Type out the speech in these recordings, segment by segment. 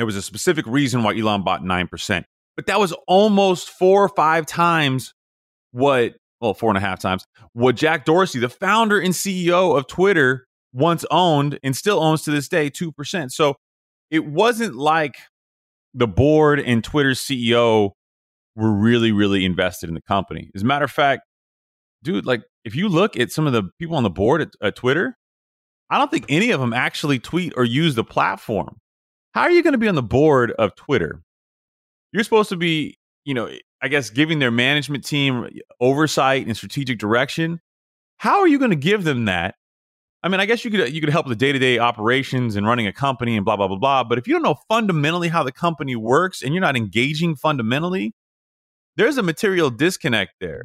There was a specific reason why Elon bought 9%. But that was almost four and a half times what Jack Dorsey, the founder and CEO of Twitter, once owned and still owns to this day, 2%. So it wasn't like the board and Twitter's CEO were really, really invested in the company. As a matter of fact, dude, like if you look at some of the people on the board at Twitter, I don't think any of them actually tweet or use the platform. How are you going to be on the board of Twitter? You're supposed to be, you know, I guess giving their management team oversight and strategic direction. How are you going to give them that? I mean, I guess you could help with the day-to-day operations and running a company and blah, blah, blah, blah. But if you don't know fundamentally how the company works and you're not engaging fundamentally, there's a material disconnect there.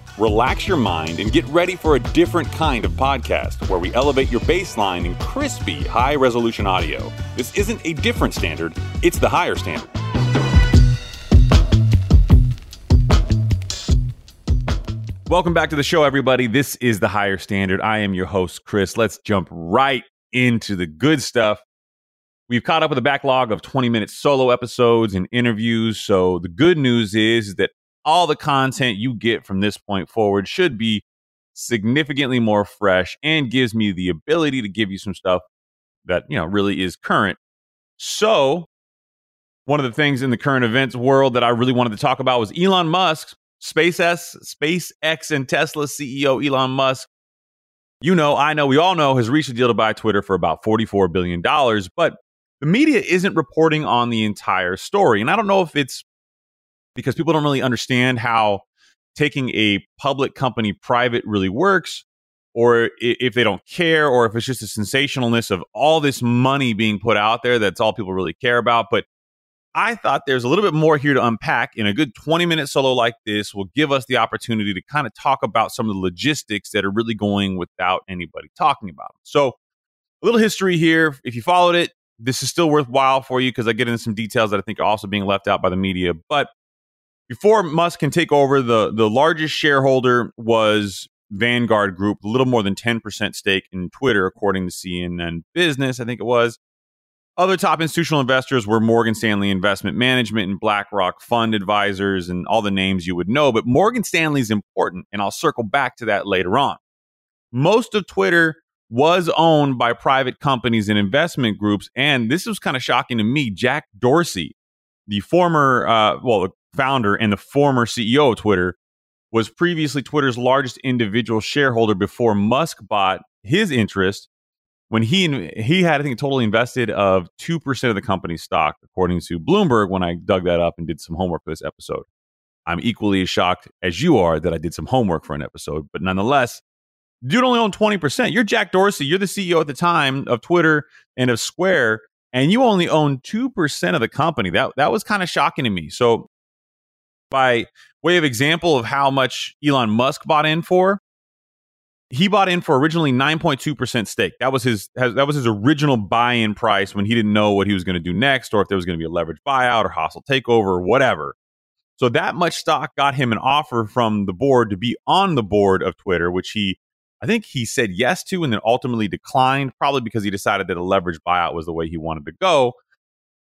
relax your mind, and get ready for a different kind of podcast where we elevate your baseline in crispy, high-resolution audio. This isn't a different standard. It's the higher standard. Welcome back to the show, everybody. This is the Higher Standard. I am your host, Chris. Let's jump right into the good stuff. We've caught up with a backlog of 20-minute solo episodes and interviews. So the good news is that all the content you get from this point forward should be significantly more fresh and gives me the ability to give you some stuff that, you know, really is current. So one of the things in the current events world that I really wanted to talk about was Elon Musk, SpaceX and Tesla CEO Elon Musk. You know, I know, we all know, has reached a deal to buy Twitter for about $44 billion, but the media isn't reporting on the entire story. And I don't know if it's because people don't really understand how taking a public company private really works, or if they don't care, or if it's just a sensationalness of all this money being put out there, that's all people really care about. But I thought there's a little bit more here to unpack, and a good 20-minute solo like this will give us the opportunity to kind of talk about some of the logistics that are really going without anybody talking about them. So a little history here. If you followed it, this is still worthwhile for you because I get into some details that I think are also being left out by the media. But before Musk can take over, the largest shareholder was Vanguard Group, a little more than 10% stake in Twitter, according to CNN Business, I think it was. Other top institutional investors were Morgan Stanley Investment Management and BlackRock Fund Advisors and all the names you would know. But Morgan Stanley's important, and I'll circle back to that later on. Most of Twitter was owned by private companies and investment groups. And this was kind of shocking to me. Jack Dorsey, the former, founder and the former CEO of Twitter, was previously Twitter's largest individual shareholder before Musk bought his interest when he had, I think, totally invested of 2% of the company's stock, according to Bloomberg, when I dug that up and did some homework for this episode. I'm equally as shocked as you are that I did some homework for an episode, but nonetheless, dude only owned 20%. You're Jack Dorsey. You're the CEO at the time of Twitter and of Square, and you only owned 2% of the company. That was kind of shocking to me. So by way of example of how much Elon Musk bought in for, he bought in for originally 9.2% stake. That was his original buy-in price when he didn't know what he was going to do next, or if there was going to be a leveraged buyout or hostile takeover or whatever. So that much stock got him an offer from the board to be on the board of Twitter, which I think he said yes to and then ultimately declined, probably because he decided that a leveraged buyout was the way he wanted to go.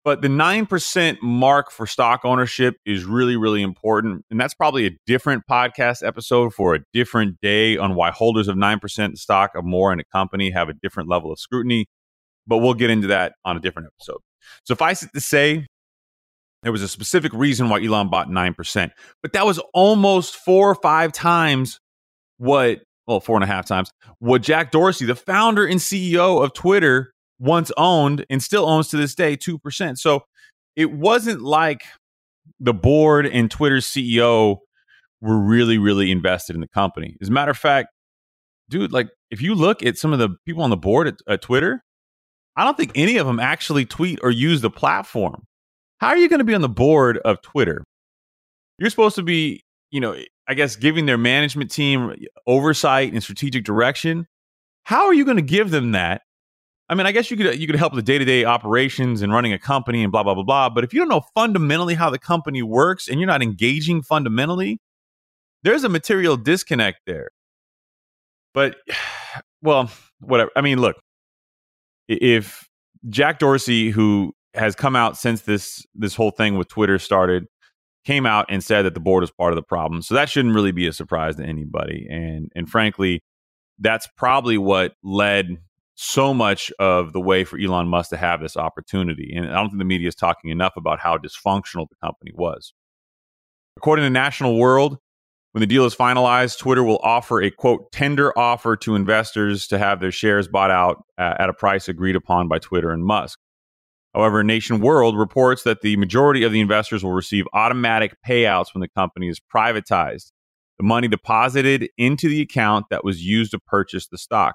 But the 9% mark for stock ownership is really, really important. And that's probably a different podcast episode for a different day on why holders of 9% stock or more in a company have a different level of scrutiny. But we'll get into that on a different episode. Suffice it to say, There was a specific reason why Elon bought 9%, but that was almost 4 or 5 times what, well, 4.5 times what Jack Dorsey, the founder and CEO of Twitter, once owned and still owns to this day, 2%. So it wasn't like the board and Twitter's CEO were really, really invested in the company. As a matter of fact, dude, like if you look at some of the people on the board at Twitter, I don't think any of them actually tweet or use the platform. How are you going to be on the board of Twitter? You're supposed to be, you know, I guess giving their management team oversight and strategic direction. How are you going to give them that? I mean, I guess you could help with the day-to-day operations and running a company and blah, blah, blah, blah. But if you don't know fundamentally how the company works and you're not engaging fundamentally, there's a material disconnect there. But, well, whatever. I mean, look, if Jack Dorsey, who has come out since this whole thing with Twitter started, came out and said that the board is part of the problem, so that shouldn't really be a surprise to anybody. And frankly, that's probably what led so much of the way for Elon Musk to have this opportunity. And I don't think the media is talking enough about how dysfunctional the company was. According to National World, when the deal is finalized, Twitter will offer a, quote, tender offer to investors to have their shares bought out at a price agreed upon by Twitter and Musk. However, Nation World reports that the majority of the investors will receive automatic payouts when the company is privatized, the money deposited into the account that was used to purchase the stock.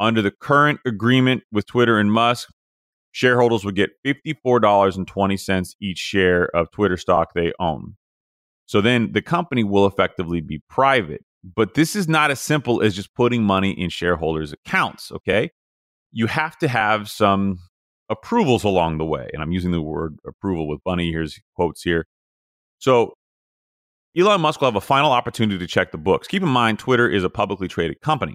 Under the current agreement with Twitter and Musk, shareholders would get $54.20 each share of Twitter stock they own. So then the company will effectively be private. But this is not as simple as just putting money in shareholders' accounts, okay? You have to have some approvals along the way. And I'm using the word approval with bunny ears quotes here. So Elon Musk will have a final opportunity to check the books. Keep in mind, Twitter is a publicly traded company.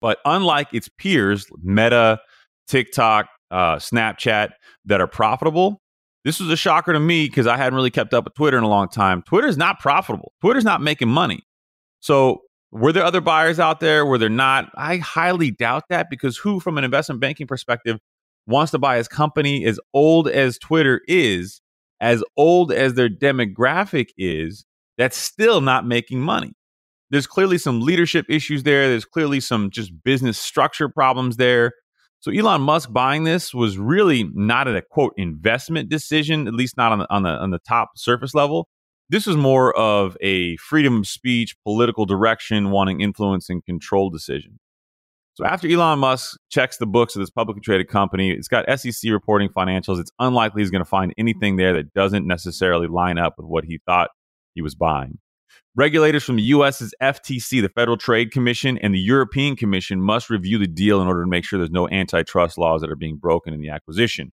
But unlike its peers, Meta, TikTok, Snapchat, that are profitable, this was a shocker to me because I hadn't really kept up with Twitter in a long time. Twitter's not profitable. Twitter's not making money. So were there other buyers out there? Were there not? I highly doubt that, because who, from an investment banking perspective, wants to buy his company as old as Twitter is, as old as their demographic is, that's still not making money? There's clearly some leadership issues there. There's clearly some just business structure problems there. So Elon Musk buying this was really not a, quote, investment decision, at least not on the top surface level. This was more of a freedom of speech, political direction, wanting influence and control decision. So after Elon Musk checks the books of this publicly traded company, it's got SEC reporting financials. It's unlikely he's going to find anything there that doesn't necessarily line up with what he thought he was buying. Regulators from the U.S.'s FTC, the Federal Trade Commission, and the European Commission must review the deal in order to make sure there's no antitrust laws that are being broken in the acquisition.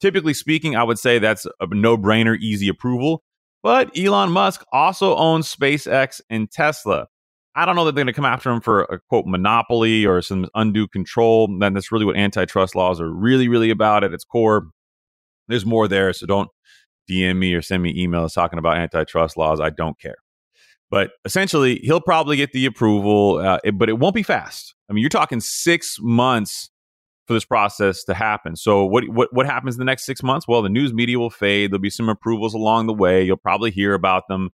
Typically speaking, I would say that's a no-brainer, easy approval. But Elon Musk also owns SpaceX and Tesla. I don't know that they're going to come after him for a, quote, monopoly or some undue control. Then that's really what antitrust laws are really, really about at its core. There's more there, so don't DM me or send me emails talking about antitrust laws. I don't care. But essentially, he'll probably get the approval, but it won't be fast. I mean, you're talking 6 months for this process to happen. So what happens in the next 6 months? Well, the news media will fade. There'll be some approvals along the way. You'll probably hear about them.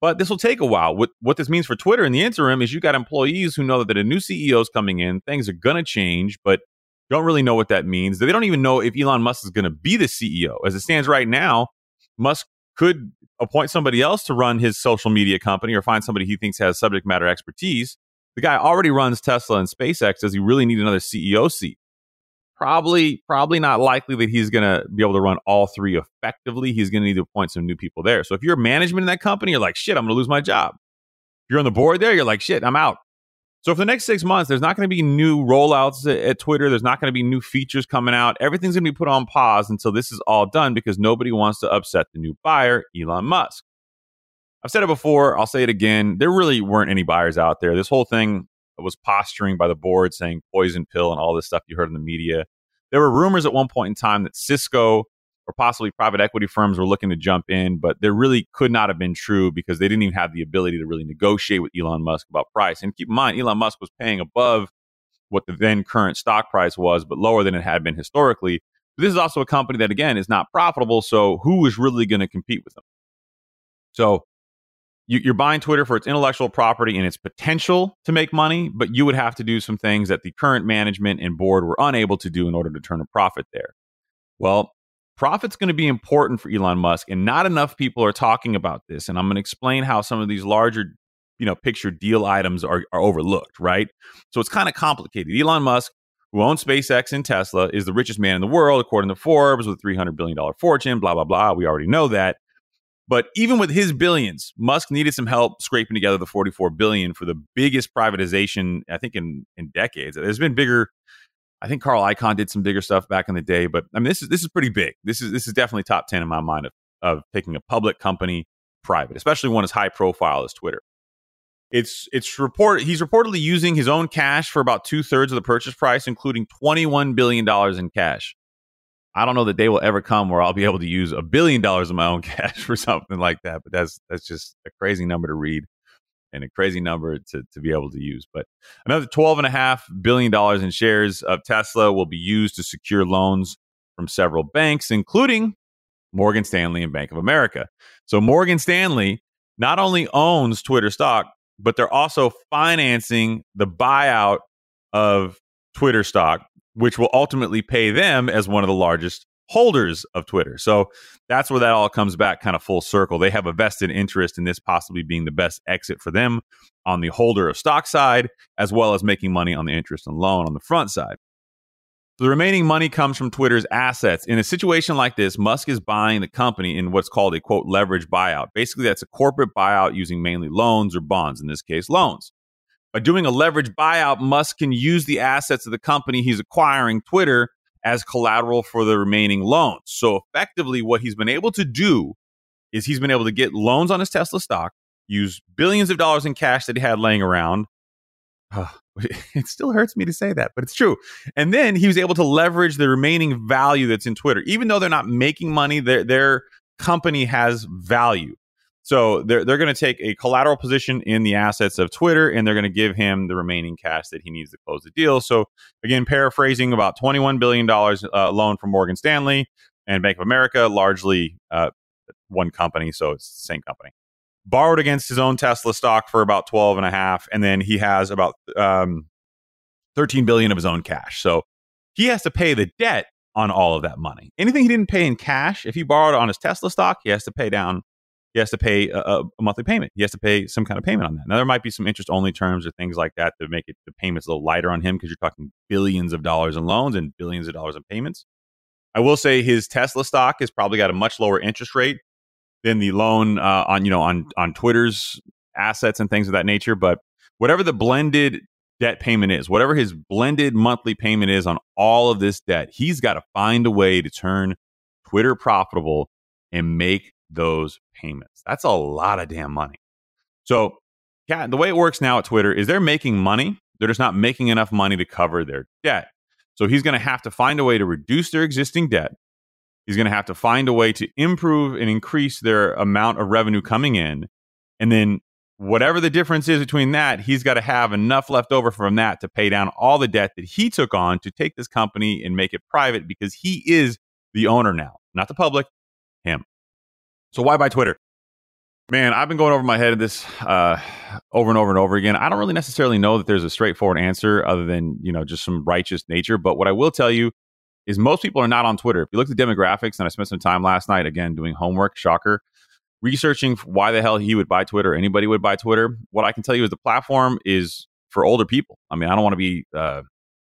But this will take a while. What this means for Twitter in the interim is you got employees who know that a new CEO is coming in. Things are going to change, but don't really know what that means. They don't even know if Elon Musk is going to be the CEO. As it stands right now, Musk could appoint somebody else to run his social media company or find somebody he thinks has subject matter expertise. The guy already runs Tesla and SpaceX. Does he really need another CEO seat? Probably not likely that he's going to be able to run all three effectively. He's going to need to appoint some new people there. So if you're management in that company, you're like, shit, I'm going to lose my job. If you're on the board there, you're like, shit, I'm out. So for the next 6 months, there's not going to be new rollouts at Twitter. There's not going to be new features coming out. Everything's going to be put on pause until this is all done, because nobody wants to upset the new buyer, Elon Musk. I've said it before. I'll say it again. There really weren't any buyers out there. This whole thing was posturing by the board, saying poison pill and all this stuff you heard in the media. There were rumors at one point in time that Cisco or possibly private equity firms were looking to jump in, but they really could not have been true because they didn't even have the ability to really negotiate with Elon Musk about price. And keep in mind, Elon Musk was paying above what the then current stock price was, but lower than it had been historically. This is also a company that, again, is not profitable. So who is really going to compete with them? So you're buying Twitter for its intellectual property and its potential to make money, but you would have to do some things that the current management and board were unable to do in order to turn a profit there. Well, profit's going to be important for Elon Musk, and not enough people are talking about this. And I'm going to explain how some of these larger, picture deal items are overlooked, right? So it's kind of complicated. Elon Musk, who owns SpaceX and Tesla, is the richest man in the world, according to Forbes, with a $300 billion fortune, blah, blah, blah. We already know that. But even with his billions, Musk needed some help scraping together the $44 billion for the biggest privatization, I think, in decades. There's been bigger. I think Carl Icahn did some bigger stuff back in the day. But I mean, this is pretty big. This is definitely top 10 in my mind of taking a public company private, especially one as high profile as Twitter. He's reportedly using his own cash for about 2/3 of the purchase price, including $21 billion in cash. I don't know that day will ever come where I'll be able to use $1 billion of my own cash for something like that, but that's just a crazy number to read and a crazy number to be able to use. but another $12.5 billion in shares of Tesla will be used to secure loans from several banks, including Morgan Stanley and Bank of America. So Morgan Stanley not only owns Twitter stock, but they're also financing the buyout of Twitter stock, which will ultimately pay them as one of the largest holders of Twitter. So that's where that all comes back kind of full circle. They have a vested interest in this possibly being the best exit for them on the holder of stock side, as well as making money on the interest and loan on the front side. The remaining money comes from Twitter's assets. In a situation like this, Musk is buying the company in what's called a, quote, leverage buyout. Basically, that's a corporate buyout using mainly loans or bonds, in this case, loans. By doing a leverage buyout, Musk can use the assets of the company he's acquiring, Twitter, as collateral for the remaining loans. So effectively, what he's been able to do is he's been able to get loans on his Tesla stock, use billions of dollars in cash that he had laying around. It still hurts me to say that, but it's true. And then he was able to leverage the remaining value that's in Twitter. Even though they're not making money, their company has value. So they're going to take a collateral position in the assets of Twitter, and they're going to give him the remaining cash that he needs to close the deal. So again, paraphrasing, about $21 billion loan from Morgan Stanley and Bank of America, largely one company, so it's the same company. Borrowed against his own Tesla stock for about 12 and a half. And then he has about 13 billion of his own cash. So he has to pay the debt on all of that money. Anything he didn't pay in cash, if he borrowed on his Tesla stock, he has to pay down. He has to pay a monthly payment. He has to pay some kind of payment on that. Now, there might be some interest only terms or things like that to make it the payments a little lighter on him, because you're talking billions of dollars in loans and billions of dollars in payments. I will say his Tesla stock has probably got a much lower interest rate than the loan on Twitter's assets and things of that nature. But whatever the blended debt payment is, whatever his blended monthly payment is on all of this debt, he's got to find a way to turn Twitter profitable and make those payments. That's a lot of damn money. So yeah, the way it works now at Twitter is they're making money. They're just not making enough money to cover their debt. So he's going to have to find a way to reduce their existing debt. He's going to have to find a way to improve and increase their amount of revenue coming in. And then whatever the difference is between that, he's got to have enough left over from that to pay down all the debt that he took on to take this company and make it private, because he is the owner now, not the public, him. So why buy Twitter? Man, I've been going over my head of this over and over and over again. I don't really necessarily know that there's a straightforward answer other than, just some righteous nature. But what I will tell you is most people are not on Twitter. If you look at the demographics, and I spent some time last night, again, doing homework, shocker, researching why the hell he would buy Twitter, anybody would buy Twitter. What I can tell you is the platform is for older people. I mean, I don't want to be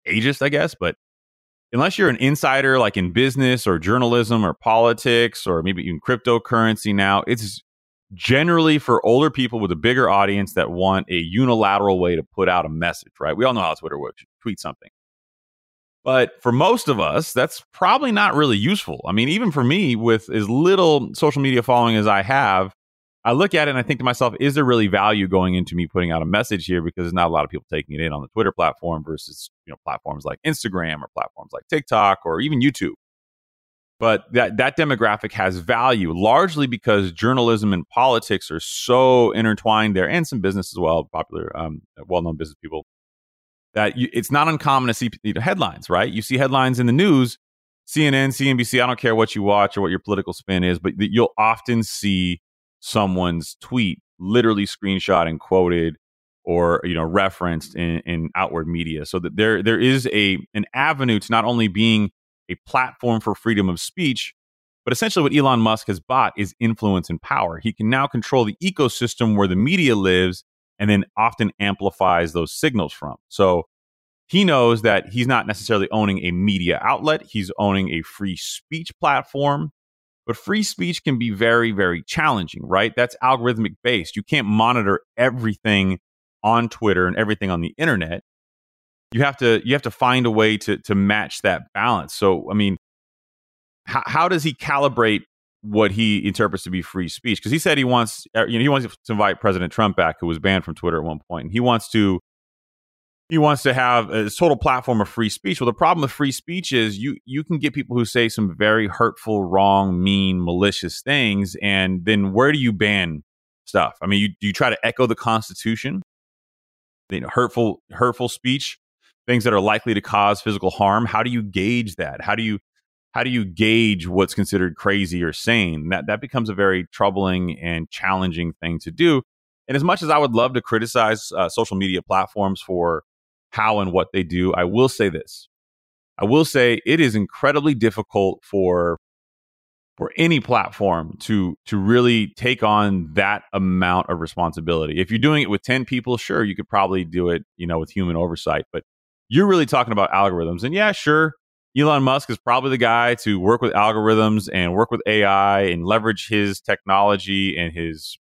ageist, I guess, but unless you're an insider, like in business or journalism or politics or maybe even cryptocurrency now, it's generally for older people with a bigger audience that want a unilateral way to put out a message, right? We all know how Twitter works. You tweet something. But for most of us, that's probably not really useful. I mean, even for me, with as little social media following as I have, I look at it and I think to myself, is there really value going into me putting out a message here? Because there's not a lot of people taking it in on the Twitter platform versus, platforms like Instagram or platforms like TikTok or even YouTube. But that demographic has value, largely because journalism and politics are so intertwined there, and some business as well, popular, well-known business people. It's not uncommon to see headlines, right? You see headlines in the news CNN, CNBC, I don't care what you watch or what your political spin is, but you'll often see someone's tweet literally screenshot and quoted or, you know, referenced in outward media. So that there is an avenue to not only being a platform for freedom of speech, but essentially what Elon Musk has bought is influence and power. He can now control the ecosystem where the media lives and then often amplifies those signals from. So he knows that he's not necessarily owning a media outlet. He's owning a free speech platform. But free speech can be very, very challenging, right? That's algorithmic based. You can't monitor everything on Twitter and everything on the internet. You have to find a way to match that balance. So, I mean, how does he calibrate what he interprets to be free speech? Because he said he wants to invite President Trump back, who was banned from Twitter at one point. And he wants to have a total platform of free speech. Well, the problem with free speech is you can get people who say some very hurtful, wrong, mean, malicious things. And then where do you ban stuff? I mean, do you try to echo the Constitution? You know, hurtful speech, things that are likely to cause physical harm. How do you gauge that? How do you gauge what's considered crazy or sane? That becomes a very troubling and challenging thing to do. And as much as I would love to criticize social media platforms for how and what they do, I will say this. I will say it is incredibly difficult for any platform to really take on that amount of responsibility. If you're doing it with 10 people, sure, you could probably do it, you know, with human oversight, but you're really talking about algorithms. And yeah, sure, Elon Musk is probably the guy to work with algorithms and work with AI and leverage his technology and his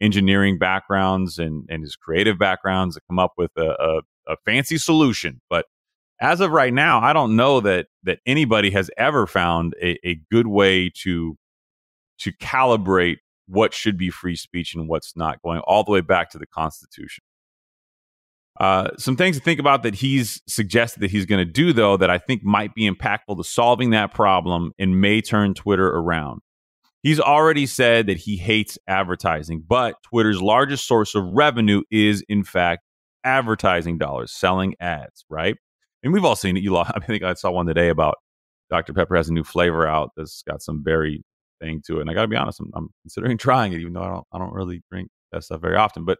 engineering backgrounds and his creative backgrounds that come up with a fancy solution. But as of right now, I don't know that anybody has ever found a good way to calibrate what should be free speech and what's not, going all the way back to the Constitution. Some things to think about that he's suggested that he's going to do, though, that I think might be impactful to solving that problem and may turn Twitter around. He's already said that he hates advertising, but Twitter's largest source of revenue is, in fact, advertising dollars, selling ads, right? And we've all seen it. I think I saw one today about Dr. Pepper has a new flavor out that's got some berry thing to it. And I got to be honest, I'm considering trying it, even though I don't really drink that stuff very often. But,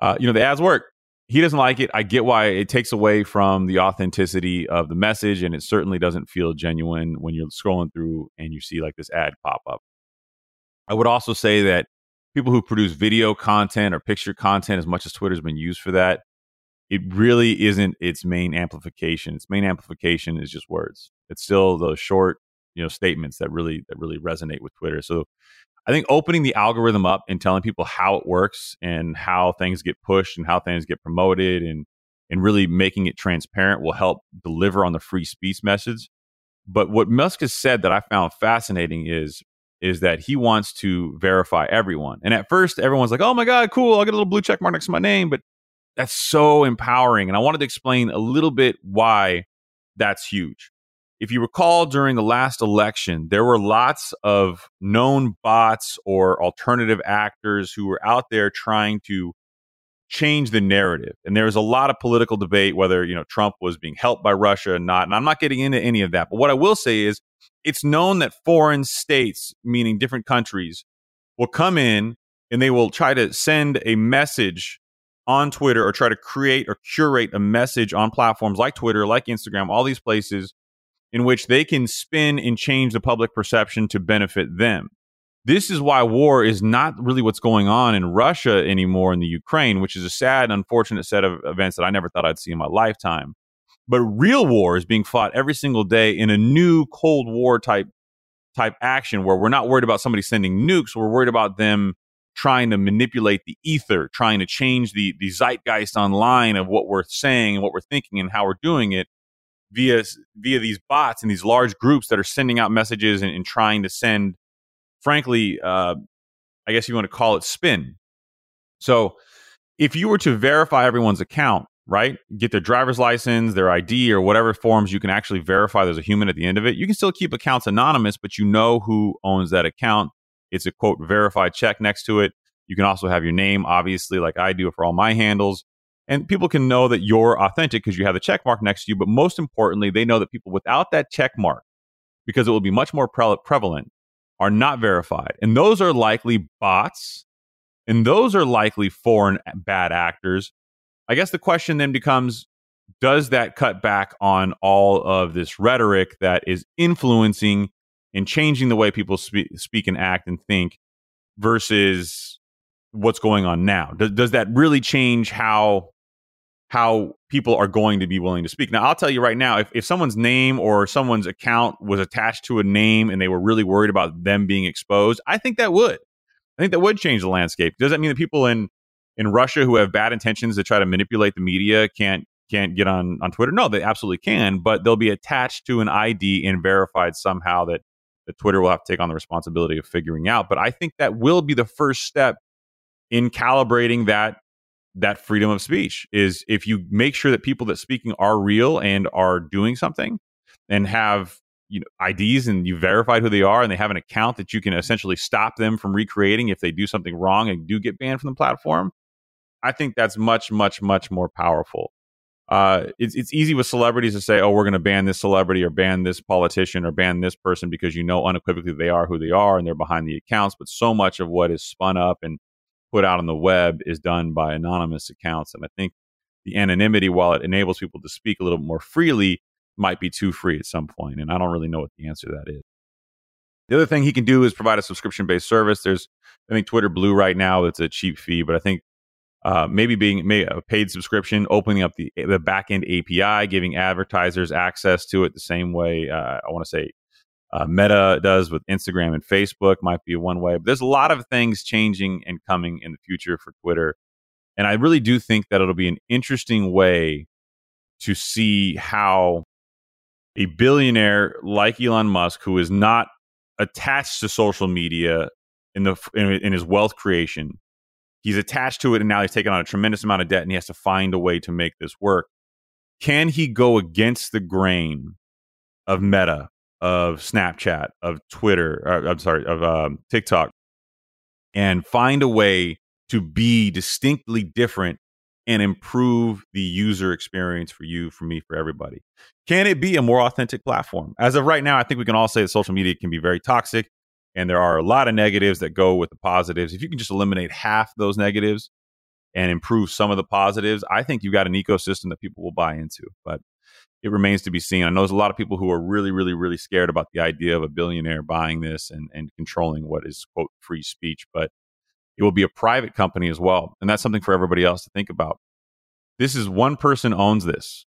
the ads work. He doesn't like it. I get why. It takes away from the authenticity of the message, and it certainly doesn't feel genuine when you're scrolling through and you see like this ad pop up. I would also say that people who produce video content or picture content, as much as Twitter's been used for that, it really isn't its main amplification. Its main amplification is just words. It's still those short, statements that really resonate with Twitter. So I think opening the algorithm up and telling people how it works and how things get pushed and how things get promoted and really making it transparent will help deliver on the free speech message. But what Musk has said that I found fascinating is that he wants to verify everyone. And at first, everyone's like, oh my God, cool, I'll get a little blue check mark next to my name. But that's so empowering. And I wanted to explain a little bit why that's huge. If you recall, during the last election, there were lots of known bots or alternative actors who were out there trying to change the narrative. And there was a lot of political debate whether, Trump was being helped by Russia or not. And I'm not getting into any of that. But what I will say is it's known that foreign states, meaning different countries, will come in and they will try to send a message on Twitter or try to create or curate a message on platforms like Twitter, like Instagram, all these places, in which they can spin and change the public perception to benefit them. This is why war is not really what's going on in Russia anymore, in the Ukraine, which is a sad, unfortunate set of events that I never thought I'd see in my lifetime. But real war is being fought every single day in a new Cold War type action where we're not worried about somebody sending nukes. We're worried about them trying to manipulate the ether, trying to change the zeitgeist online of what we're saying and what we're thinking and how we're doing it, via these bots and these large groups that are sending out messages and trying to send, frankly, I guess you want to call it spin. So if you were to verify everyone's account, right, get their driver's license, their ID, or whatever forms you can actually verify there's a human at the end of it, you can still keep accounts anonymous, but you know who owns that account. It's a, quote, verified check next to it. You can also have your name, obviously, like I do for all my handles. And people can know that you're authentic because you have a check mark next to you. But most importantly, they know that people without that check mark because it will be much more prevalent, are not verified. And those are likely bots. And those are likely foreign bad actors. I guess the question then becomes, does that cut back on all of this rhetoric that is influencing and changing the way people speak and act and think versus what's going on now? Does that really change how people are going to be willing to speak? Now, I'll tell you right now, if someone's name or someone's account was attached to a name and they were really worried about them being exposed, I think that would change the landscape. Does that mean that people in Russia who have bad intentions to try to manipulate the media can't get on Twitter? No, they absolutely can, but they'll be attached to an ID and verified somehow that Twitter will have to take on the responsibility of figuring out. But I think that will be the first step in calibrating that freedom of speech, is if you make sure that people that speaking are real and are doing something and have IDs and you verified who they are and they have an account that you can essentially stop them from recreating if they do something wrong and do get banned from the platform. I think that's much, much, much more powerful. It's easy with celebrities to say, oh, we're going to ban this celebrity or ban this politician or ban this person because unequivocally they are who they are and they're behind the accounts. But so much of what is spun up and put out on the web is done by anonymous accounts. And I think the anonymity, while it enables people to speak a little more freely, might be too free at some point. And I don't really know what the answer to that is. The other thing he can do is provide a subscription-based service. I think Twitter Blue right now, it's a cheap fee, but I think maybe being a paid subscription, opening up the back-end API, giving advertisers access to it the same way, Meta does with Instagram and Facebook, might be one way. But there's a lot of things changing and coming in the future for Twitter. And I really do think that it'll be an interesting way to see how a billionaire like Elon Musk, who is not attached to social media in his wealth creation, he's attached to it, and now he's taken on a tremendous amount of debt, and he has to find a way to make this work. Can he go against the grain of Meta, of Snapchat, of Twitter, of TikTok, and find a way to be distinctly different and improve the user experience for you, for me, for everybody? Can it be a more authentic platform? As of right now, I think we can all say that social media can be very toxic, and there are a lot of negatives that go with the positives. If you can just eliminate half those negatives and improve some of the positives, I think you've got an ecosystem that people will buy into. But it remains to be seen. I know there's a lot of people who are really, really, really scared about the idea of a billionaire buying this and controlling what is, quote, free speech, but it will be a private company as well. And that's something for everybody else to think about. This is one person owns this.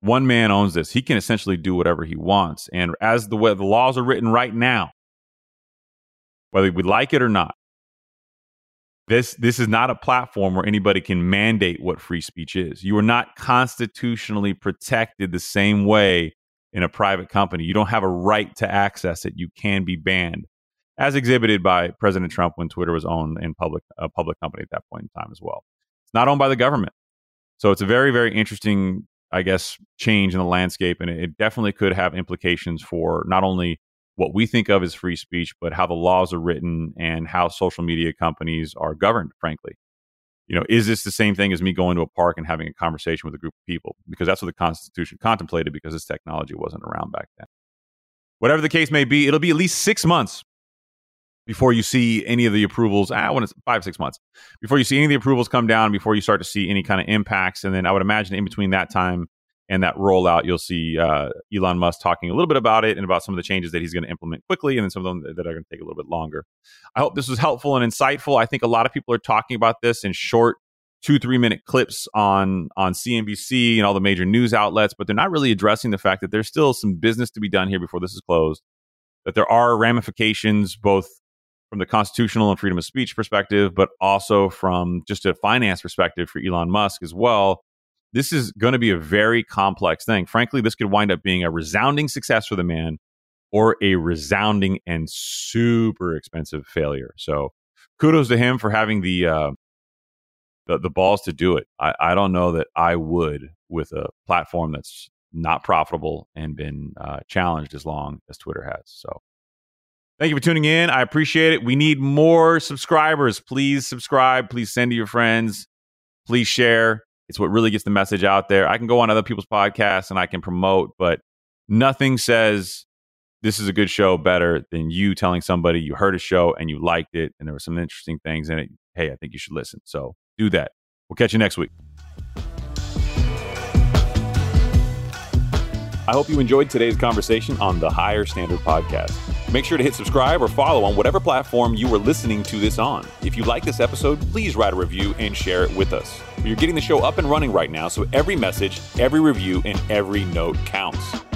One man owns this. He can essentially do whatever he wants. And as the way the laws are written right now, whether we like it or not, This is not a platform where anybody can mandate what free speech is. You are not constitutionally protected the same way in a private company. You don't have a right to access it. You can be banned, as exhibited by President Trump when Twitter was owned in a public company at that point in time as well. It's not owned by the government. So it's a very, very interesting, I guess, change in the landscape. And it definitely could have implications for not only what we think of as free speech, but how the laws are written and how social media companies are governed, frankly. Is this the same thing as me going to a park and having a conversation with a group of people? Because that's what the Constitution contemplated, because this technology wasn't around back then. Whatever the case may be, it'll be at least 6 months before you see any of the approvals. 5, 6 months before you see any of the approvals come down, before you start to see any kind of impacts. And then I would imagine in between that time and that rollout, you'll see Elon Musk talking a little bit about it and about some of the changes that he's going to implement quickly, and then some of them that are going to take a little bit longer. I hope this was helpful and insightful. I think a lot of people are talking about this in short 2-3 minute clips on CNBC and all the major news outlets, but they're not really addressing the fact that there's still some business to be done here before this is closed, that there are ramifications both from the constitutional and freedom of speech perspective, but also from just a finance perspective for Elon Musk as well. This is going to be a very complex thing. Frankly, this could wind up being a resounding success for the man or a resounding and super expensive failure. So kudos to him for having the balls to do it. I don't know that I would with a platform that's not profitable and been challenged as long as Twitter has. So thank you for tuning in. I appreciate it. We need more subscribers. Please subscribe. Please send to your friends. Please share. It's what really gets the message out there. I can go on other people's podcasts and I can promote, but nothing says this is a good show better than you telling somebody you heard a show and you liked it and there were some interesting things in it. Hey, I think you should listen. So do that. We'll catch you next week. I hope you enjoyed today's conversation on the Higher Standard Podcast. Make sure to hit subscribe or follow on whatever platform you were listening to this on. If you like this episode, please write a review and share it with us. We're getting the show up and running right now, so every message, every review, and every note counts.